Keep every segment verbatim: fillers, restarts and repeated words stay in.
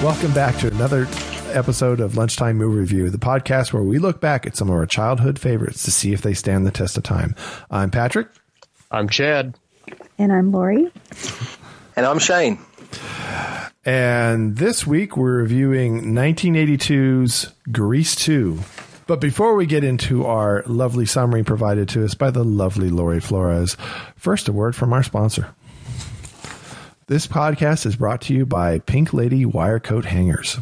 Welcome back to another episode of Lunchtime Movie Review, the podcast where we look back at some of our childhood favorites to see if they stand the test of time. I'm Patrick. I'm Chad. And I'm Lori. And I'm Shane. And this week we're reviewing nineteen eighty-two's Grease two. But before we get into our lovely summary provided to us by the lovely Lori Flores, first a word from our sponsor. This podcast is brought to you by Pink Lady Wire Coat Hangers.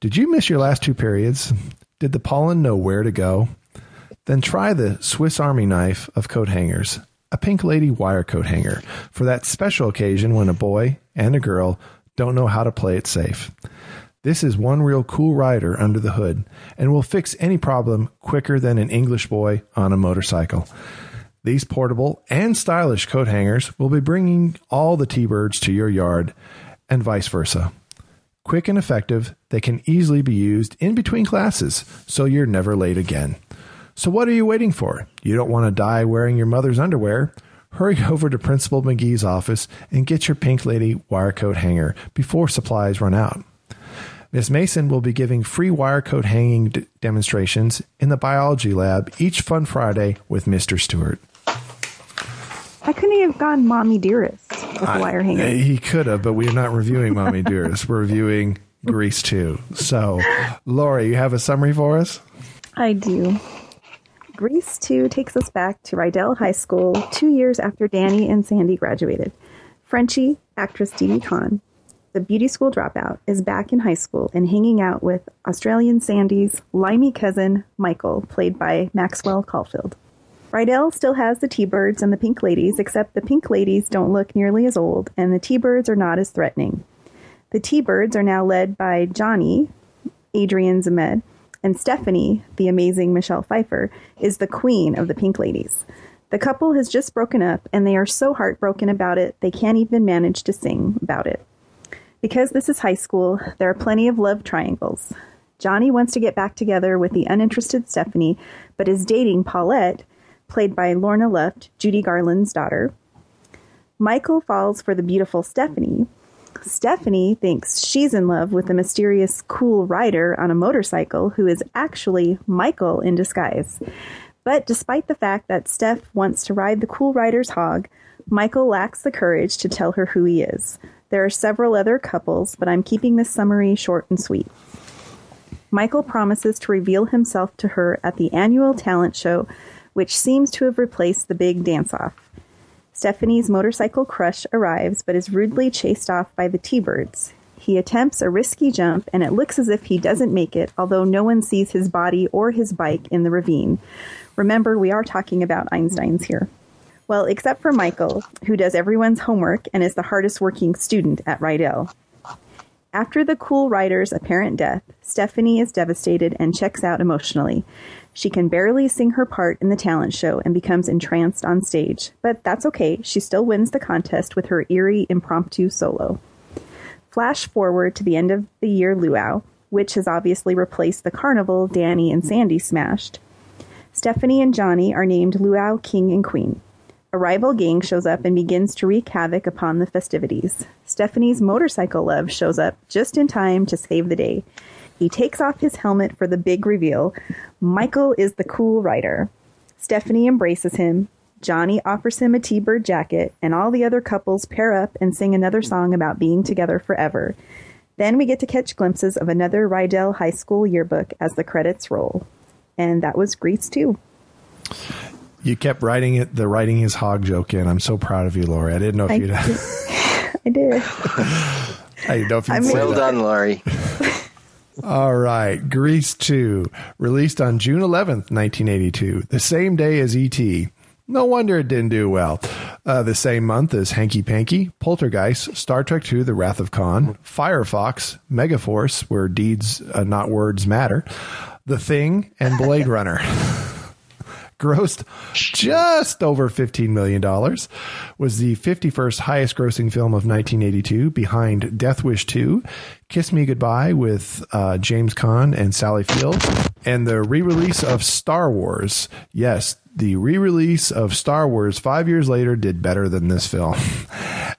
Did you miss your last two periods? Did the pollen know where to go? Then try the Swiss Army knife of coat hangers, a Pink Lady Wire Coat Hanger, for that special occasion when a boy and a girl don't know how to play it safe. This is one real cool rider under the hood and will fix any problem quicker than an English boy on a motorcycle. These portable and stylish coat hangers will be bringing all the T-Birds to your yard and vice versa. Quick and effective, they can easily be used in between classes, so you're never late again. So what are you waiting for? You don't want to die wearing your mother's underwear? Hurry over to Principal McGee's office and get your Pink Lady wire coat hanger before supplies run out. Miz Mason will be giving free wire coat hanging d- demonstrations in the biology lab each Fun Friday with Mister Stewart. Why couldn't he have gone Mommy Dearest with I, wire hanger? He could have, but we're not reviewing Mommy Dearest. We're reviewing Grease two. So, Lori, you have a summary for us? I do. Grease two takes us back to Rydell High School two years after Danny and Sandy graduated. Frenchie, actress Didi Conn, the beauty school dropout, is back in high school and hanging out with Australian Sandy's limey cousin, Michael, played by Maxwell Caulfield. Rydell still has the T-Birds and the Pink Ladies, except the Pink Ladies don't look nearly as old, and the T-Birds are not as threatening. The T-Birds are now led by Johnny, Adrian Zmed, and Stephanie, the amazing Michelle Pfeiffer, is the queen of the Pink Ladies. The couple has just broken up, and they are so heartbroken about it, they can't even manage to sing about it. Because this is high school, there are plenty of love triangles. Johnny wants to get back together with the uninterested Stephanie, but is dating Paulette, played by Lorna Luft, Judy Garland's daughter. Michael falls for the beautiful Stephanie. Stephanie thinks she's in love with a mysterious cool rider on a motorcycle who is actually Michael in disguise. But despite the fact that Steph wants to ride the cool rider's hog, Michael lacks the courage to tell her who he is. There are several other couples, but I'm keeping this summary short and sweet. Michael promises to reveal himself to her at the annual talent show, which seems to have replaced the big dance-off. Stephanie's motorcycle crush arrives, but is rudely chased off by the T-Birds. He attempts a risky jump, and it looks as if he doesn't make it, although no one sees his body or his bike in the ravine. Remember, we are talking about Einsteins here. Well, except for Michael, who does everyone's homework and is the hardest-working student at Rydell. After the cool rider's apparent death, Stephanie is devastated and checks out emotionally. She can barely sing her part in the talent show and becomes entranced on stage, but that's okay. She still wins the contest with her eerie impromptu solo. Flash forward to the end of the year luau, which has obviously replaced the carnival Danny and Sandy smashed. Stephanie and Johnny are named Luau King and Queen. A rival gang shows up and begins to wreak havoc upon the festivities. Stephanie's motorcycle love shows up just in time to save the day. He takes off his helmet for the big reveal. Michael is the cool rider. Stephanie embraces him. Johnny offers him a T-Bird jacket, and all the other couples pair up and sing another song about being together forever. Then we get to catch glimpses of another Rydell High School yearbook as the credits roll. And that was Grease two. You kept writing it, the writing his hog joke in. I'm so proud of you, Lori. I didn't know if I you'd. Did. I did. I didn't know if you'd. Well done, Lori. All right. Grease two, released on June eleventh, nineteen eighty-two, the same day as E T. No wonder it didn't do well. Uh, the same month as Hanky Panky, Poltergeist, Star Trek two: The Wrath of Khan, Firefox, Megaforce, where deeds, uh, not words, matter, The Thing, and Blade Runner. Grossed just over fifteen million dollars, was the fifty-first highest grossing film of nineteen eighty-two, behind Death Wish two, Kiss Me Goodbye with uh, James Caan and Sally Field, and the re-release of Star Wars. Yes, the re-release of Star Wars five years later did better than this film.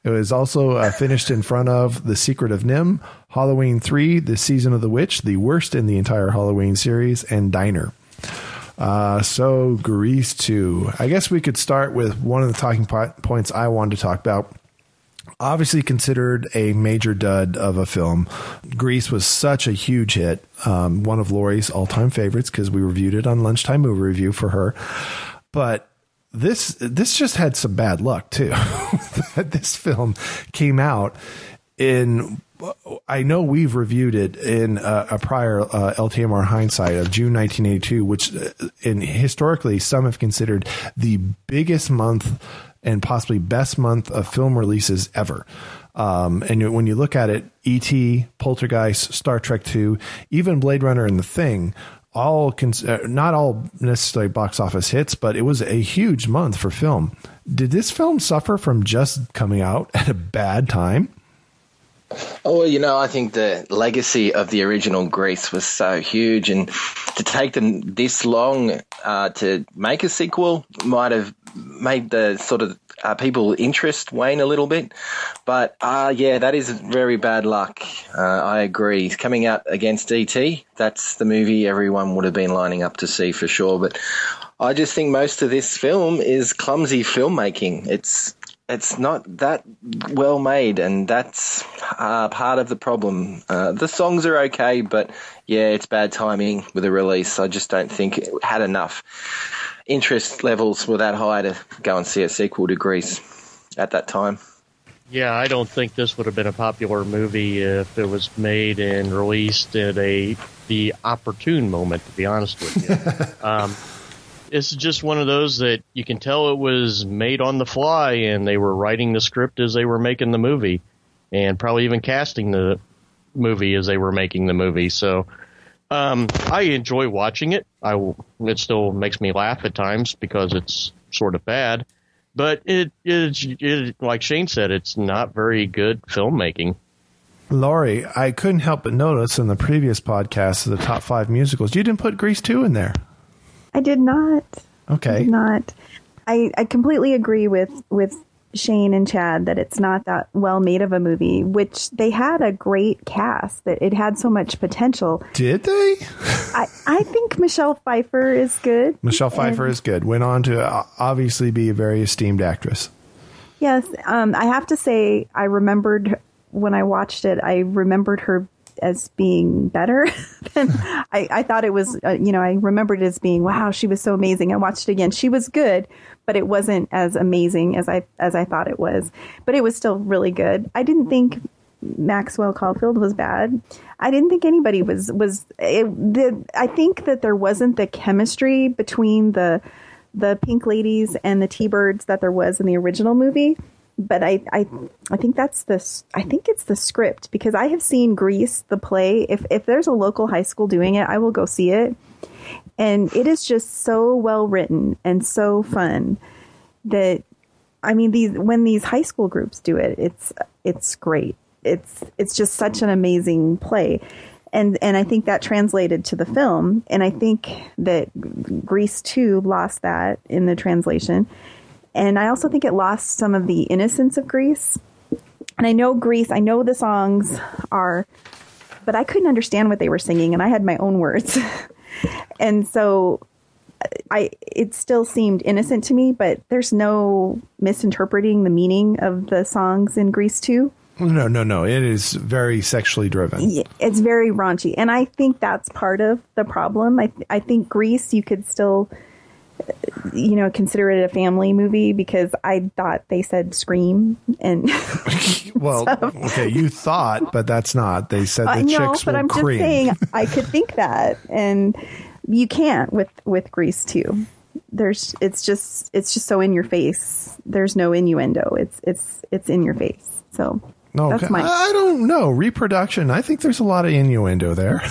It was also uh, finished in front of The Secret of Nim, Halloween three, The Season of the Witch, the worst in the entire Halloween series, and Diner. Uh, so Grease two, I guess we could start with one of the talking po- points I wanted to talk about. Obviously considered a major dud of a film. Grease was such a huge hit. Um, one of Lori's all time favorites, cause we reviewed it on Lunchtime Movie Review for her, but this, this just had some bad luck too. This film came out in, I know we've reviewed it in a, a prior uh, L T M R Hindsight of June nineteen eighty-two, which in historically some have considered the biggest month and possibly best month of film releases ever. Um, and when you look at it, E T, Poltergeist, Star Trek two, even Blade Runner and The Thing, all cons- not all necessarily box office hits, but it was a huge month for film. Did this film suffer from just coming out at a bad time? Oh, well, you know, I think the legacy of the original Grease was so huge, and to take them this long uh, to make a sequel might have made the sort of uh, people interest wane a little bit. But, uh, yeah, that is very bad luck. Uh, I agree. Coming out against E T, that's the movie everyone would have been lining up to see for sure. But I just think most of this film is clumsy filmmaking. It's It's not that well made, and that's uh, part of the problem. Uh, the songs are okay, but, yeah, it's bad timing with the release. I just don't think it had enough. Interest levels were that high to go and see a sequel to Grease at that time. Yeah, I don't think this would have been a popular movie if it was made and released at a the opportune moment, to be honest with you. um It's just one of those that you can tell it was made on the fly, and they were writing the script as they were making the movie, and probably even casting the movie as they were making the movie. So um, I enjoy watching it. I, it still makes me laugh at times because it's sort of bad. But it, it, it like Shane said, it's not very good filmmaking. Laurie, I couldn't help but notice in the previous podcast of the top five musicals, you didn't put Grease two in there. I did not. Okay. I did not. I, I completely agree with, with Shane and Chad that it's not that well made of a movie, which they had a great cast, that it had so much potential. Did they? I, I think Michelle Pfeiffer is good. Michelle Pfeiffer and, is good. Went on to obviously be a very esteemed actress. Yes. Um, I have to say, I remembered when I watched it, I remembered her as being better than I, I thought it was, uh, you know, I remembered it as being, wow, she was so amazing. I watched it again. She was good, but it wasn't as amazing as I, as I thought it was, but it was still really good. I didn't think Maxwell Caulfield was bad. I didn't think anybody was, was, it, the, I think that there wasn't the chemistry between the, the Pink Ladies and the T-Birds that there was in the original movie. But I, I, I think that's the, I think it's the script, because I have seen Grease, the play. If, if there's a local high school doing it, I will go see it. And it is just so well written and so fun that, I mean, these, when these high school groups do it, it's, it's great. It's, it's just such an amazing play. And, and I think that translated to the film. And I think that Grease two lost that in the translation. And I also think it lost some of the innocence of Grease. And I know Grease, I know the songs are, but I couldn't understand what they were singing, and I had my own words. And so I, it still seemed innocent to me, but there's no misinterpreting the meaning of the songs in Grease two. No, no, no. It is very sexually driven. Yeah, it's very raunchy. And I think that's part of the problem. I, th- I think Grease, you could still you know, consider it a family movie because I thought they said Scream and well, stuff. Okay, you thought, but that's not. They said the uh, no, chicks but will I'm cream. Just saying I could think that, and you can't with with Grease two. There's it's just it's just so in your face. There's no innuendo. It's it's it's in your face. So no, that's my... I don't know reproduction. I think there's a lot of innuendo there.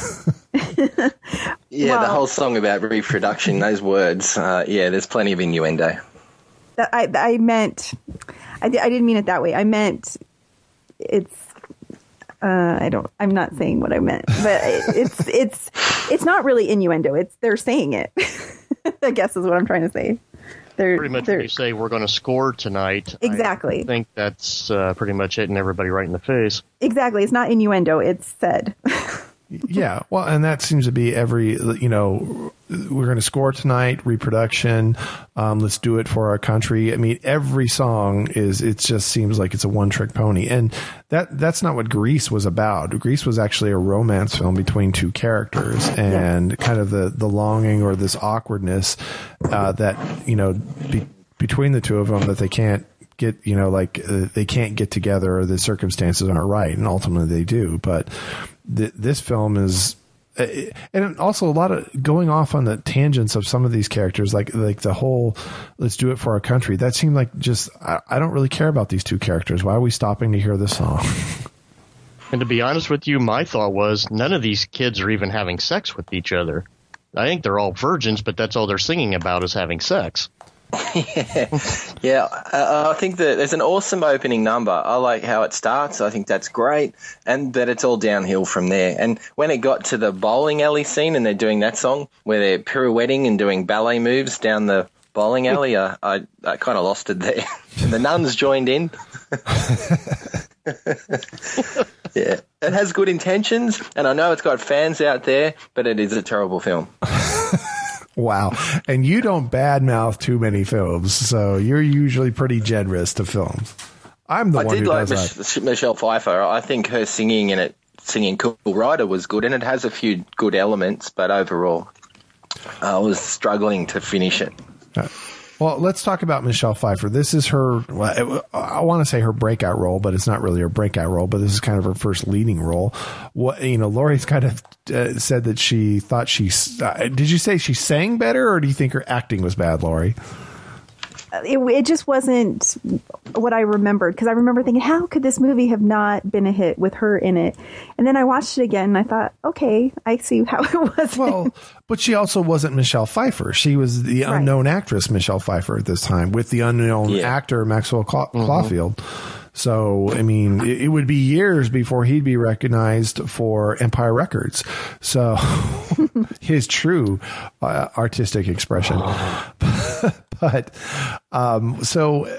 Yeah, well, the whole song about reproduction, those words. Uh, yeah, there's plenty of innuendo. I I meant, I, I didn't mean it that way. I meant it's. Uh, I don't. I'm not saying what I meant, but it's it's it's not really innuendo. It's they're saying it. I guess is what I'm trying to say. They're, pretty much when you say we're going to score tonight. Exactly. I think that's uh, pretty much hitting everybody right in the face. Exactly. It's not innuendo. It's said. Yeah. Well, and that seems to be every, you know, we're going to score tonight, reproduction. Um, let's do it for our country. I mean, every song is, it just seems like it's a one trick pony. And that, that's not what Grease was about. Grease was actually a romance film between two characters and yeah. kind of the, the longing or this awkwardness, uh, that, you know, be, between the two of them that they can't get, you know, like uh, they can't get together or the circumstances aren't right. And ultimately they do, but th- this film is, uh, and also a lot of going off on the tangents of some of these characters, like, like the whole, let's do it for our country. That seemed like just, I, I don't really care about these two characters. Why are we stopping to hear this song? And to be honest with you, my thought was none of these kids are even having sex with each other. I think they're all virgins, but that's all they're singing about is having sex. yeah, yeah. Uh, I think that there's an awesome opening number. I like how it starts. I think that's great, and that it's all downhill from there. And when it got to the bowling alley scene, and they're doing that song where they're pirouetting and doing ballet moves down the bowling alley, I I, I kind of lost it there. The nuns joined in. Yeah, it has good intentions, and I know it's got fans out there, but it is a terrible film. Wow. And you don't badmouth too many films, so you're usually pretty generous to films. I'm the I one who like does Mich- that. Michelle Pfeiffer. I think her singing in it, singing Cool Rider was good, and it has a few good elements, but overall, I was struggling to finish it. Uh, well, let's talk about Michelle Pfeiffer. This is her, well, I want to say her breakout role, but it's not really her breakout role, but this is kind of her first leading role. What, you know, Laurie's kind of Uh, said that she thought she uh, did you say she sang better or do you think her acting was bad, Laurie? It, it just wasn't what I remembered because I remember thinking, how could this movie have not been a hit with her in it? And then I watched it again and I thought, okay, I see how it was. Well, but she also wasn't Michelle Pfeiffer. She was the right. unknown actress Michelle Pfeiffer at this time with the unknown yeah. actor Maxwell Caul- mm-hmm. Caulfield. So, I mean, it would be years before he'd be recognized for Empire Records. So his true uh, artistic expression. But um, so,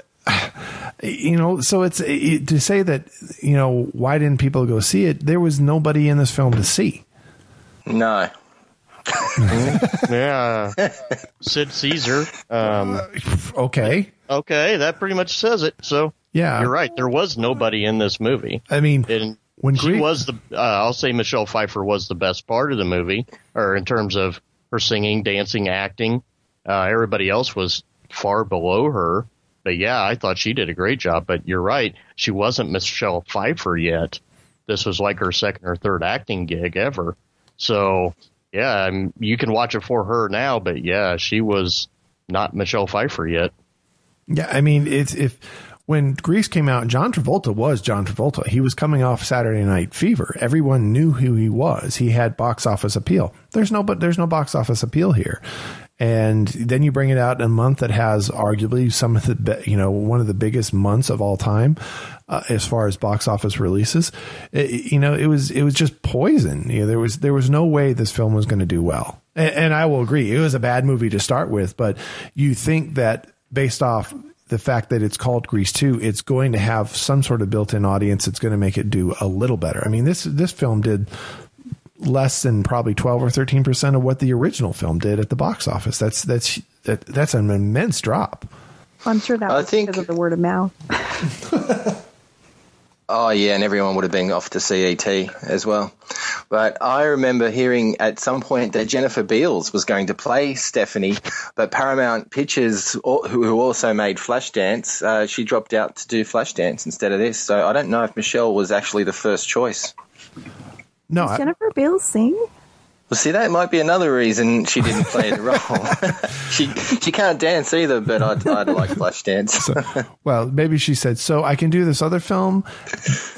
you know, so it's it, to say that, you know, why didn't people go see it? There was nobody in this film to see. No. Yeah. Sid Caesar. Um, okay. Okay. That pretty much says it. So. Yeah, you're right. There was nobody in this movie. I mean, and when she Grease- was the, uh, I'll say Michelle Pfeiffer was the best part of the movie, or in terms of her singing, dancing, acting. Uh, everybody else was far below her. But yeah, I thought she did a great job. But you're right, she wasn't Michelle Pfeiffer yet. This was like her second or third acting gig ever. So yeah, I mean, you can watch it for her now. But yeah, she was not Michelle Pfeiffer yet. Yeah, I mean, it's if. When Grease came out, John Travolta was John Travolta. He was coming off Saturday Night Fever. Everyone knew who he was. He had box office appeal. There's no, but there's no box office appeal here. And then you bring it out in a month that has arguably some of the, you know, one of the biggest months of all time, uh, as far as box office releases. It, you know, it was it was just poison. You know, there was there was no way this film was going to do well. And, and I will agree, it was a bad movie to start with. But you think that based off. The fact that it's called Grease two, it's going to have some sort of built-in audience. It's going to make it do a little better. I mean, this this film did less than probably twelve or thirteen percent of what the original film did at the box office. That's that's that, that's an immense drop. I'm sure that I was think, because of the word of mouth. Oh yeah, and everyone would have been off to see E T as well. But I remember hearing at some point that Jennifer Beals was going to play Stephanie, but Paramount Pictures, who also made Flashdance, uh, she dropped out to do Flashdance instead of this. So I don't know if Michelle was actually the first choice. No, Does I- Jennifer Beals sing? Well, see, that might be another reason she didn't play the role. she she can't dance either, but I'd, I'd like Flashdance. So, well, maybe she said, so I can do this other film,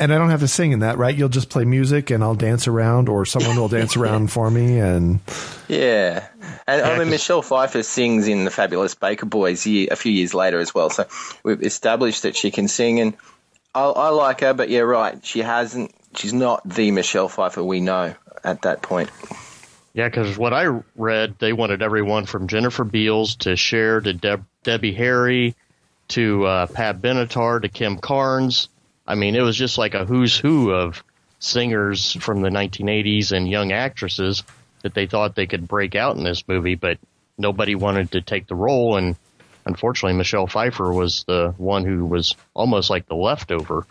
and I don't have to sing in that, right? You'll just play music, and I'll dance around, or someone will dance around for me. And Yeah. And I mean, Michelle Pfeiffer sings in The Fabulous Baker Boys a few years later as well. So we've established that she can sing, and I, I like her, but yeah, right, she hasn't. She's not the Michelle Pfeiffer we know at that point. Yeah, because what I read, they wanted everyone from Jennifer Beals to Cher to Deb- Debbie Harry to uh, Pat Benatar to Kim Carnes. I mean, it was just like a who's who of singers from the nineteen eighties and young actresses that they thought they could break out in this movie, but nobody wanted to take the role. And unfortunately, Michelle Pfeiffer was the one who was almost like the leftover.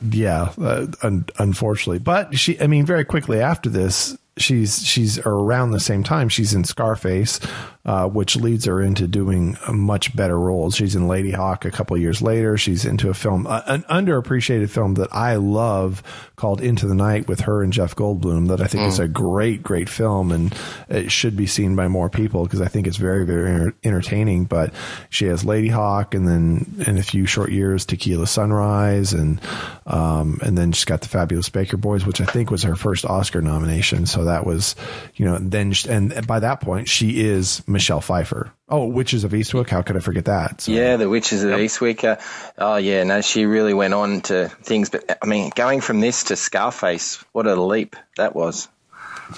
Yeah, uh, un- unfortunately. But she, I mean, very quickly after this, she's she's around the same time. She's in Scarface, uh, which leads her into doing a much better roles. She's in Ladyhawke a couple of years later. She's into a film, uh, an underappreciated film that I love called Into the Night with her and Jeff Goldblum that I think mm. is a great, great film, and it should be seen by more people because I think it's very, very enter- entertaining. But she has Ladyhawke, and then in a few short years, Tequila Sunrise, and um, and then she's got The Fabulous Baker Boys, which I think was her first Oscar nomination. So So that was, you know, then, and by that point, she is Michelle Pfeiffer. Oh, Witches of Eastwick. How could I forget that? So, yeah, the Witches of yep. Eastwick. Uh, oh, yeah, no, she really went on to things. But, I mean, going from this to Scarface, what a leap that was.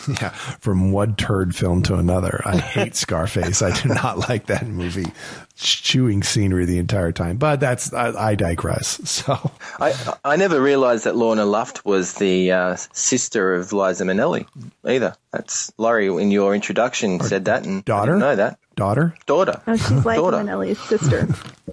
Yeah, from one turd film to another. I hate Scarface. I do not like that movie. Chewing scenery the entire time. But that's, I, I digress. So I, I never realized that Lorna Luft was the uh, sister of Liza Minnelli either. That's Laurie in your introduction Our said that. And daughter? I didn't know that. Daughter? Daughter. No, she's Liza daughter. Minnelli's sister.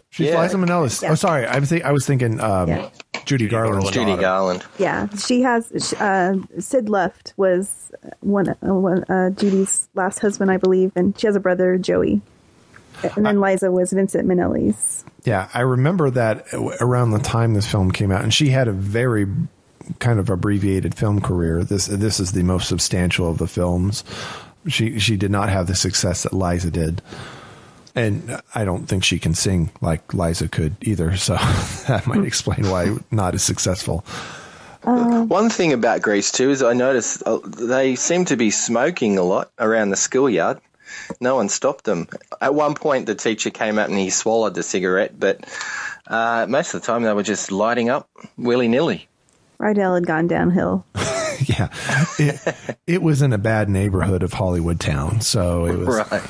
She's yeah. Liza Minnelli's. Yeah. Oh, sorry. I was, th- I was thinking um, yeah. Judy Garland's Judy daughter. Garland. Yeah. She has, uh, Sid Luft was one, uh, one uh, Judy's last husband, I believe. And she has a brother, Joey. And then I, Liza was Vincent Minnelli's. Yeah, I remember that around the time this film came out, and she had a very kind of abbreviated film career. This this is the most substantial of the films. She she did not have the success that Liza did, and I don't think she can sing like Liza could either. So that might explain why not as successful. Uh, One thing about Grease two is I noticed they seem to be smoking a lot around the schoolyard. No one stopped them. At one point, the teacher came up and he swallowed the cigarette, but uh, most of the time they were just lighting up willy-nilly. Rydell had gone downhill. Yeah. It, it was in a bad neighborhood of Hollywood Town, so it was... Right.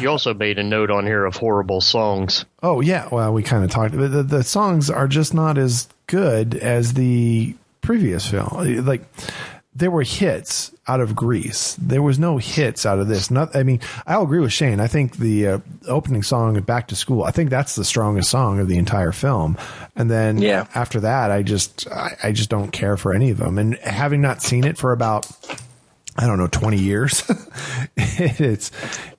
You also made a note on here of horrible songs. Oh, yeah. Well, we kind of talked... The, the songs are just not as good as the previous film. Like... There were hits out of Grease. There was no hits out of this. Not, I mean, I'll agree with Shane. I think the uh, opening song, Back to School, I think that's the strongest song of the entire film. And then yeah. after that, I just, I, I just don't care for any of them. And having not seen it for about, I don't know, twenty years, it's,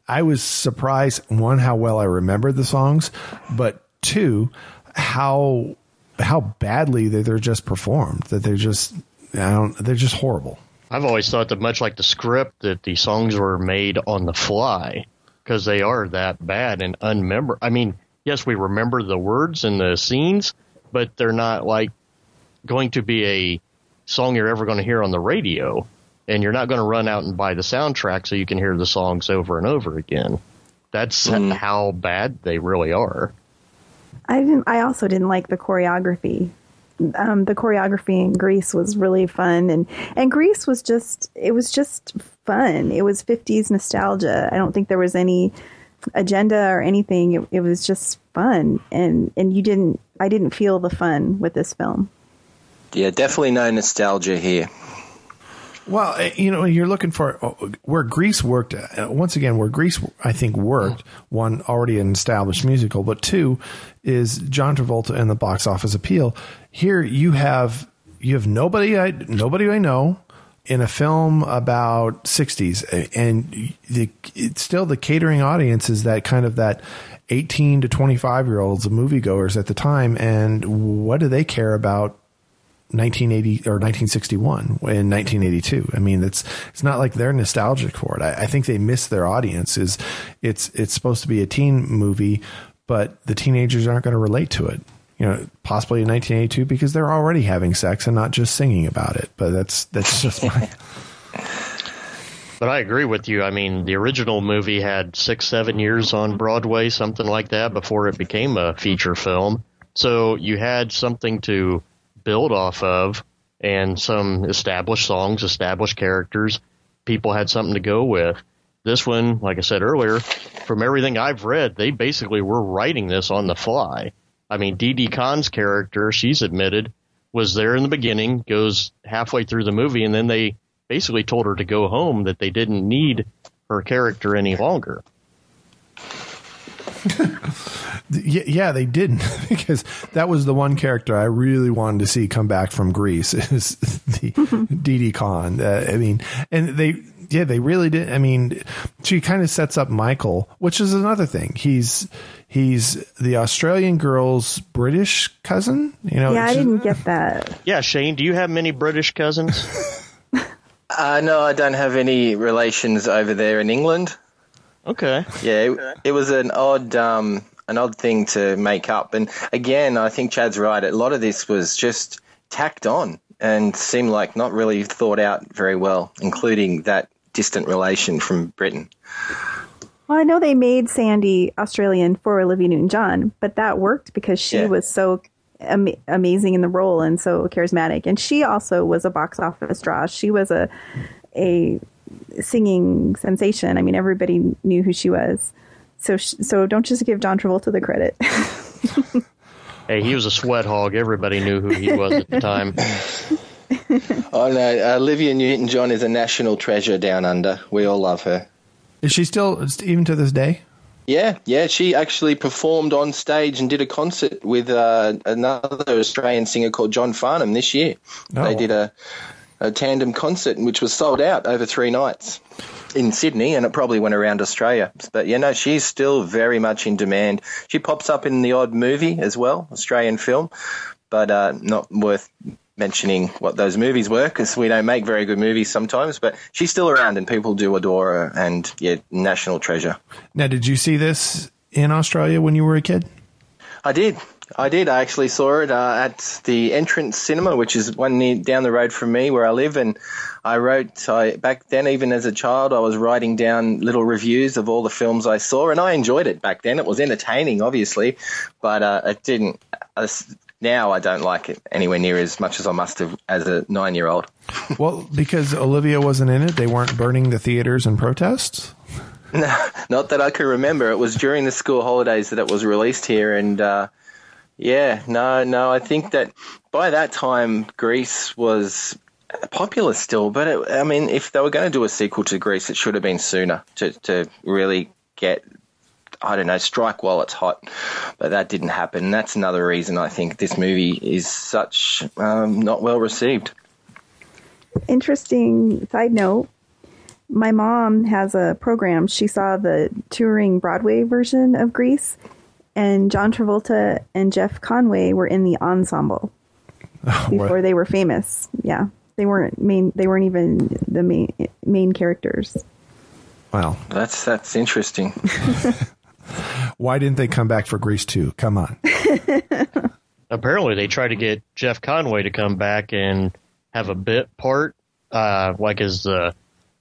I was surprised, one, how well I remembered the songs, but two, how, how badly that they're just performed, that they're just, I don't, they're just horrible. I've always thought that much like the script that the songs were made on the fly because they are that bad and unmemorable. I mean, yes, we remember the words and the scenes, but they're not like going to be a song you're ever going to hear on the radio, and you're not going to run out and buy the soundtrack so you can hear the songs over and over again. That's mm. how bad they really are. I didn't. I also didn't like the choreography. Um, the choreography in Grease was really fun, and, and Grease was just it was just fun. It was fifties nostalgia. I don't think there was any agenda or anything. It, it was just fun, and, and you didn't I didn't feel the fun with this film. Yeah, definitely no nostalgia here. Well, you know, you're looking for where Grease worked once again, where Grease, I think, worked one already an established musical, but two is John Travolta and the box office appeal. Here you have you have nobody I nobody I know in a film about sixties, and the it's still the catering audience is that kind of that eighteen to twenty-five year olds, the moviegoers at the time, and what do they care about nineteen eighty or nineteen sixty-one and nineteen eighty-two? I mean, it's it's not like they're nostalgic for it. I, I think they miss their audience. Is it's it's supposed to be a teen movie, but the teenagers aren't going to relate to it. You know, possibly in nineteen eighty-two because they're already having sex and not just singing about it. But that's that's just my. But I agree with you. I mean, the original movie had six, seven years on Broadway, something like that, before it became a feature film. So you had something to build off of, and some established songs, established characters. People had something to go with. This one, like I said earlier, from everything I've read, they basically were writing this on the fly. I mean, Didi Conn's character, she's admitted, was there in the beginning, goes halfway through the movie, and then they basically told her to go home, that they didn't need her character any longer. Yeah, they didn't, because that was the one character I really wanted to see come back from Grease, is the Didi Conn. Uh, I mean, and they, yeah, they really did. I mean, she kind of sets up Michael, which is another thing. He's he's the Australian girl's British cousin. You know? Yeah, I didn't get that. Yeah, Shane, do you have many British cousins? uh, no, I don't have any relations over there in England. Okay. Yeah, it, it was an odd, um, an odd thing to make up. And again, I think Chad's right. A lot of this was just tacked on and seemed like not really thought out very well, including that distant relation from Britain. Well, I know they made Sandy Australian for Olivia Newton-John, but that worked because she yeah. was so am- amazing in the role and so charismatic. And she also was a box office draw. She was a a... singing sensation. I mean, everybody knew who she was. So, sh- so don't just give John Travolta the credit. Hey, he was a sweat hog. Everybody knew who he was at the time. Oh no, Olivia Newton-John is a national treasure down under. We all love her. Is she still even to this day? Yeah, yeah. She actually performed on stage and did a concert with uh, another Australian singer called John Farnham this year. Oh. They did a. a tandem concert, which was sold out over three nights in Sydney, and it probably went around Australia. But, you know, she's still very much in demand. She pops up in the odd movie as well, Australian film, but uh, not worth mentioning what those movies were because we don't make very good movies sometimes. But she's still around, and people do adore her, and, yeah, national treasure. Now, did you see this in Australia when you were a kid? I did. I did. I actually saw it uh, at the Entrance Cinema, which is one near, down the road from me where I live. And I wrote I, back then, even as a child, I was writing down little reviews of all the films I saw. And I enjoyed it back then. It was entertaining, obviously, but uh, it didn't. Uh, now I don't like it anywhere near as much as I must have as a nine-year-old. Well, because Olivia wasn't in it, they weren't burning the theaters in protest? No, not that I can remember. It was during the school holidays that it was released here, and uh, yeah, no, no. I think that by that time, Grease was popular still. But it, I mean, if they were going to do a sequel to Grease, it should have been sooner to, to really get, I don't know, strike while it's hot. But that didn't happen. That's another reason I think this movie is such um, not well received. Interesting side note. My mom has a program. She saw the touring Broadway version of Grease, and John Travolta and Jeff Conaway were in the ensemble oh, before what? They were famous. Yeah, they weren't main. They weren't even the main main characters. Wow, that's that's interesting. Why didn't they come back for Grease two? Come on. Apparently, they tried to get Jeff Conaway to come back and have a bit part, uh, like as the. Uh,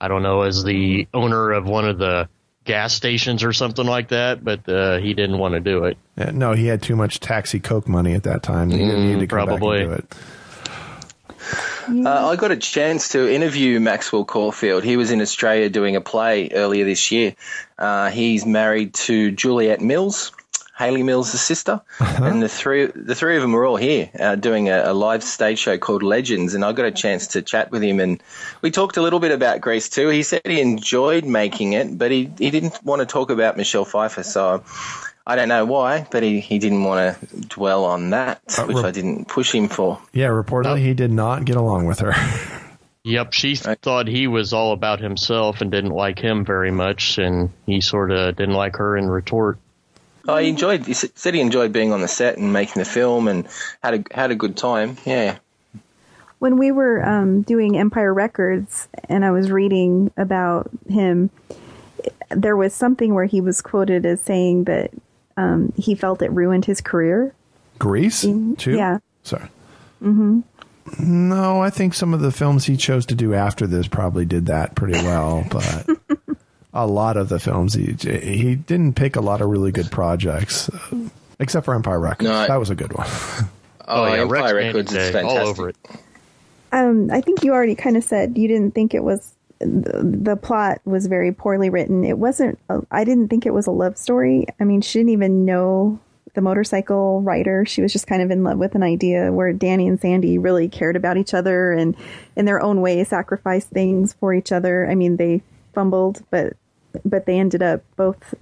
I don't know, as the owner of one of the gas stations or something like that, but uh, he didn't want to do it. Yeah, no, he had too much taxi Coke money at that time. He didn't mm, need to come probably. Back and do it. Uh, I got a chance to interview Maxwell Caulfield. He was in Australia doing a play earlier this year. Uh, he's married to Juliette Mills, Hayley Mills' sister, uh-huh. and the three the three of them were all here uh, doing a, a live stage show called Legends, and I got a chance to chat with him, and we talked a little bit about Grease too. He said he enjoyed making it, but he, he didn't want to talk about Michelle Pfeiffer, so I don't know why, but he, he didn't want to dwell on that, uh, which re- I didn't push him for. Yeah, reportedly nope. he did not get along with her. Yep, she right. thought he was all about himself and didn't like him very much, and he sort of didn't like her in retort. Oh, he enjoyed. He said he enjoyed being on the set and making the film, and had a had a good time. Yeah. When we were um, doing Empire Records, and I was reading about him, there was something where he was quoted as saying that um, he felt it ruined his career. Grease too. Yeah. Sorry. Mm-hmm. No, I think some of the films he chose to do after this probably did that pretty well, but. A lot of the films, he, he didn't pick a lot of really good projects, uh, except for Empire Records. No, I, that was a good one. Oh, oh yeah, Empire Rex Records is fantastic. All over it. Um, I think you already kind of said you didn't think it was, the, the plot was very poorly written. It wasn't, a, I didn't think it was a love story. I mean, she didn't even know the motorcycle rider. She was just kind of in love with an idea where Danny and Sandy really cared about each other and in their own way sacrificed things for each other. I mean, they fumbled, but... But they ended up both.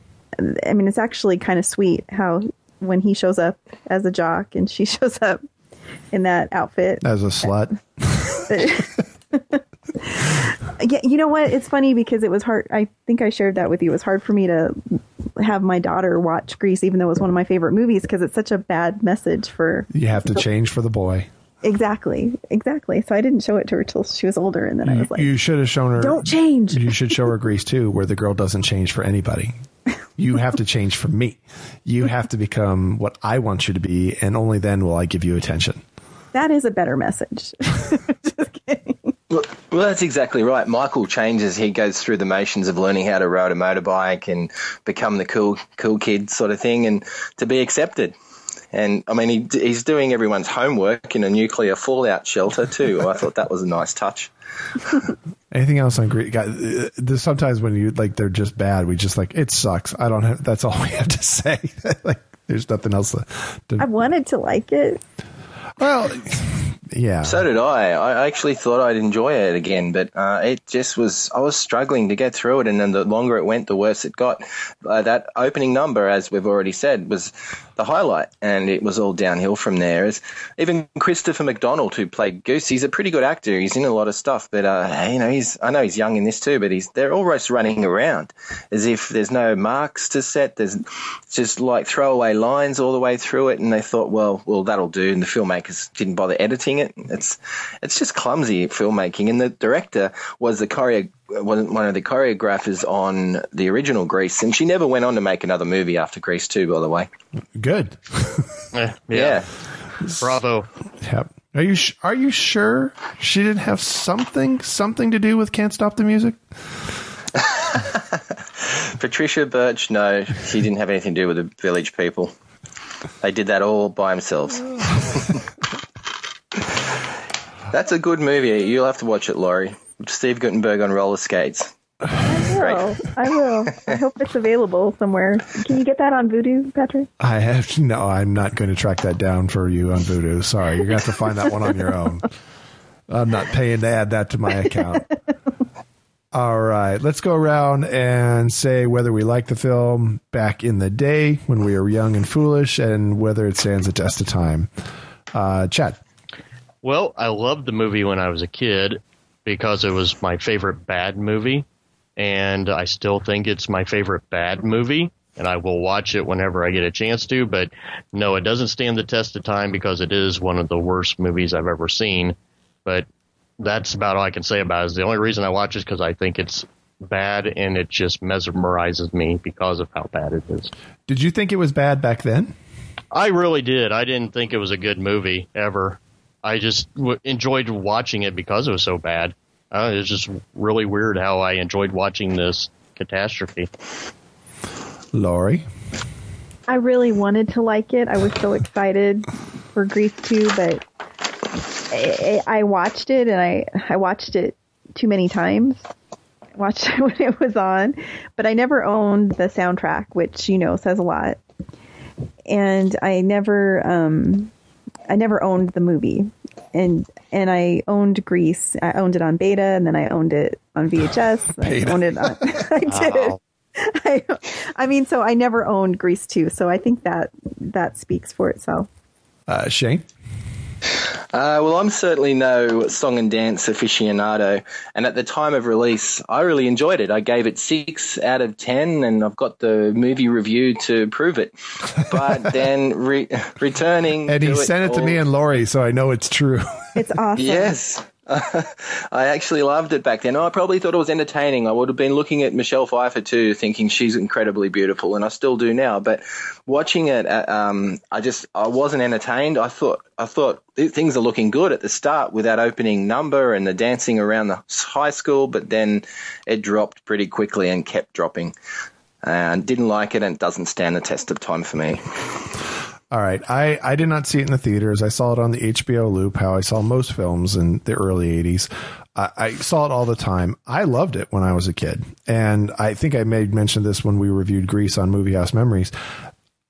I mean, it's actually kind of sweet how when he shows up as a jock and she shows up in that outfit as a slut. Yeah, you know what? It's funny because it was hard. I think I shared that with you. It was hard for me to have my daughter watch Grease, even though it was one of my favorite movies, because it's such a bad message for. You have to change for the boy. Exactly, exactly. So I didn't show it to her till she was older, and then I was like, "You should have shown her. Don't change. You should show her Grease two, where the girl doesn't change for anybody. You have to change for me. You have to become what I want you to be, and only then will I give you attention." That is a better message. Just kidding. Well, well, that's exactly right. Michael changes. He goes through the motions of learning how to ride a motorbike and become the cool, cool kid sort of thing, and to be accepted. And, I mean, he, he's doing everyone's homework in a nuclear fallout shelter, too. I thought that was a nice touch. Anything else on Grease? Sometimes when you, like, they're just bad, we just, like, it sucks. I don't have, that's all we have to say. Like, there's nothing else to, to. I wanted to like it. Well, yeah. So did I. I actually thought I'd enjoy it again, but uh, it just was, I was struggling to get through it. And then the longer it went, the worse it got. Uh, that opening number, as we've already said, was the highlight, and it was all downhill from there. It's, even Christopher McDonald, who played Goose, he's a pretty good actor. He's in a lot of stuff, but uh, you know, he's I know he's young in this too, but he's they're almost running around as if there's no marks to set. There's just like throwaway lines all the way through it, and they thought, well, well, that'll do. And the filmmakers didn't bother editing it. It's it's just clumsy filmmaking. And the director was the choreo was one of the choreographers on the original Grease, and she never went on to make another movie after Grease two, by the way. Good. yeah. yeah. Bravo. Yep. Are you sh- are you sure she didn't have something something to do with Can't Stop the Music? Patricia Birch, no, she didn't have anything to do with the Village People. They did that all by themselves. That's a good movie. You'll have to watch it, Laurie. Steve Guttenberg on roller skates. I will. I will. I hope it's available somewhere. Can you get that on Vudu, Patrick? I have no. I'm not going to track that down for you on Vudu. Sorry, you're going to have to find that one on your own. I'm not paying to add that to my account. All right, let's go around and say whether we like the film back in the day when we were young and foolish, and whether it stands the test of time. Uh, Chad. Well, I loved the movie when I was a kid, because it was my favorite bad movie, and I still think it's my favorite bad movie, and I will watch it whenever I get a chance to. But no, it doesn't stand the test of time because it is one of the worst movies I've ever seen. But that's about all I can say about it. It's the only reason I watch it is because I think it's bad, and it just mesmerizes me because of how bad it is. Did you think it was bad back then? I really did. I didn't think it was a good movie ever. I just w- enjoyed watching it because it was so bad. Uh, it's just really weird how I enjoyed watching this catastrophe. Laurie? I really wanted to like it. I was so excited for Grease two, but I, I watched it, and I, I watched it too many times. I watched it when it was on, but I never owned the soundtrack, which, you know, says a lot. And I never... Um, I never owned the movie, and and I owned Grease. I owned it on beta, and then I owned it on V H S. I owned it on. I did. Wow. I, I mean, so I never owned Grease two, so I think that that speaks for itself. Uh, Shane? Uh, well, I'm certainly no song and dance aficionado, and at the time of release, I really enjoyed it. I gave it six out of ten, and I've got the movie review to prove it. But then re- returning... And he sent it, it to all... me and Laurie, so I know it's true. It's awesome. Yes. Uh, I actually loved it back then. I probably thought it was entertaining. I would have been looking at Michelle Pfeiffer too, thinking she's incredibly beautiful, and I still do now. But watching it, um, I just I wasn't entertained. I thought I thought things are looking good at the start with that opening number and the dancing around the high school, but then it dropped pretty quickly and kept dropping. And uh, didn't like it, and doesn't stand the test of time for me. All right. I, I did not see it in the theaters. I saw it on the H B O loop, how I saw most films in the early eighties. I, I saw it all the time. I loved it when I was a kid. And I think I made mention this when we reviewed Grease on Movie House Memories.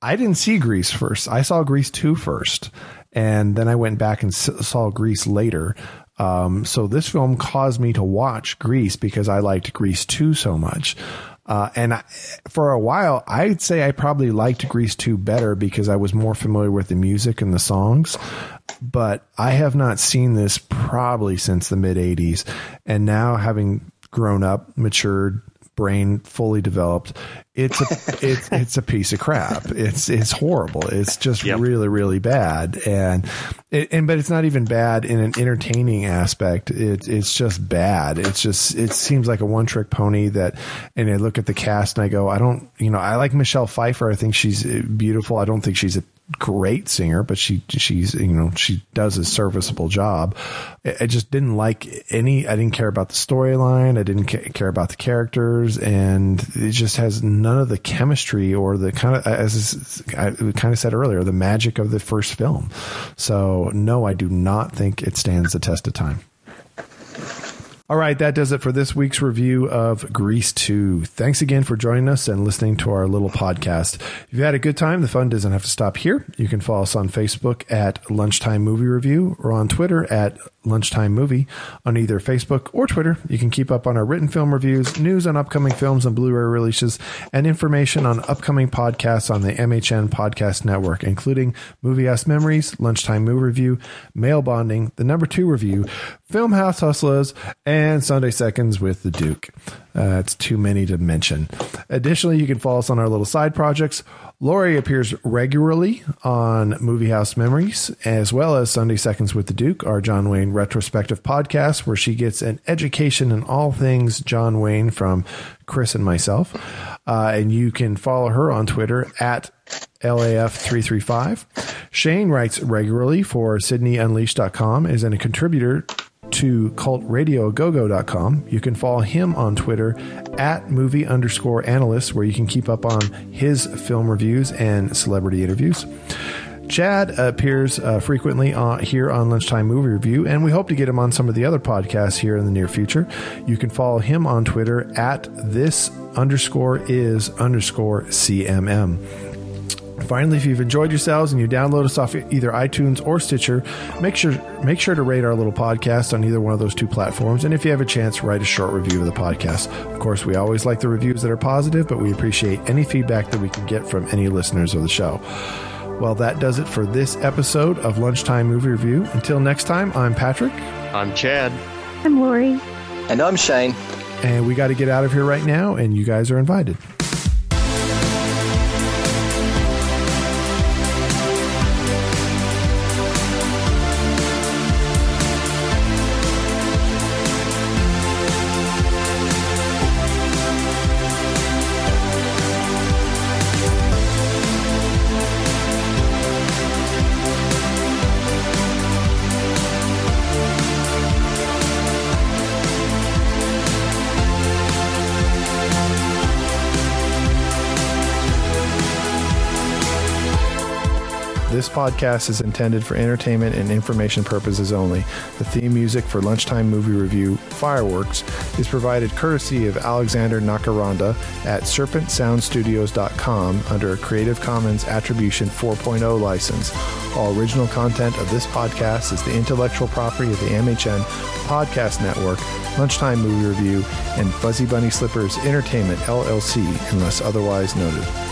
I didn't see Grease first. I saw Grease two first. And then I went back and saw Grease later. Um, so this film caused me to watch Grease because I liked Grease two so much. Uh, and I, for a while, I'd say I probably liked Grease two better because I was more familiar with the music and the songs. But I have not seen this probably since the mid eighties. And now, having grown up, matured, brain fully developed, it's a, it's, it's a piece of crap. It's, it's horrible. It's just yep. really, really bad. And, it, and, but it's not even bad in an entertaining aspect. It, it's just bad. It's just, it seems like a one trick pony that, and I look at the cast and I go, I don't, you know, I like Michelle Pfeiffer. I think she's beautiful. I don't think she's a great singer, but she, she's, you know, she does a serviceable job. I just didn't like any, I didn't care about the storyline. I didn't care about the characters, and it just has none of the chemistry or the kind of, as I kind of said earlier, the magic of the first film. So no, I do not think it stands the test of time. All right, that does it for this week's review of Grease two. Thanks again for joining us and listening to our little podcast. If you've had a good time, the fun doesn't have to stop here. You can follow us on Facebook at Lunchtime Movie Review or on Twitter at Lunchtime Movie. On either Facebook or Twitter, you can keep up on our written film reviews, news on upcoming films and Blu-ray releases, and information on upcoming podcasts on the M H N Podcast Network, including Movie House Memories, Lunchtime Movie Review, Mail Bonding, The Number Two Review, Film House Hustlers, and Sunday Seconds with the Duke. Uh, it's too many to mention. Additionally, you can follow us on our little side projects. Laurie appears regularly on Movie House Memories, as well as Sunday Seconds with the Duke, our John Wayne retrospective podcast, where she gets an education in all things John Wayne from Chris and myself. Uh, and you can follow her on Twitter at L A F three three five. Shane writes regularly for Sydney Unleashed dot com, is a contributor to cult radio go go dot com. You can follow him on Twitter at movie underscore analyst, where you can keep up on his film reviews and celebrity interviews. Chad appears uh, frequently on, here on Lunchtime Movie Review, and we hope to get him on some of the other podcasts here in the near future. You can follow him on Twitter at this underscore is underscore C M M. Finally, if you've enjoyed yourselves and you download us off either iTunes or Stitcher, make sure make sure to rate our little podcast on either one of those two platforms. And if you have a chance, write a short review of the podcast. Of course, we always like the reviews that are positive, but we appreciate any feedback that we can get from any listeners of the show. Well, that does it for this episode of Lunchtime Movie Review. Until next time, I'm Patrick. I'm Chad. I'm Lori. And I'm Shane. And we got to get out of here right now, and you guys are invited. This podcast is intended for entertainment and information purposes only. The theme music for Lunchtime Movie Review, Fireworks, is provided courtesy of Alexander Nakaranda at serpent sound studios dot com under a Creative Commons Attribution four point oh license. All original content of this podcast is the intellectual property of the M H N Podcast Network, Lunchtime Movie Review, and Fuzzy Bunny Slippers Entertainment, L L C, unless otherwise noted.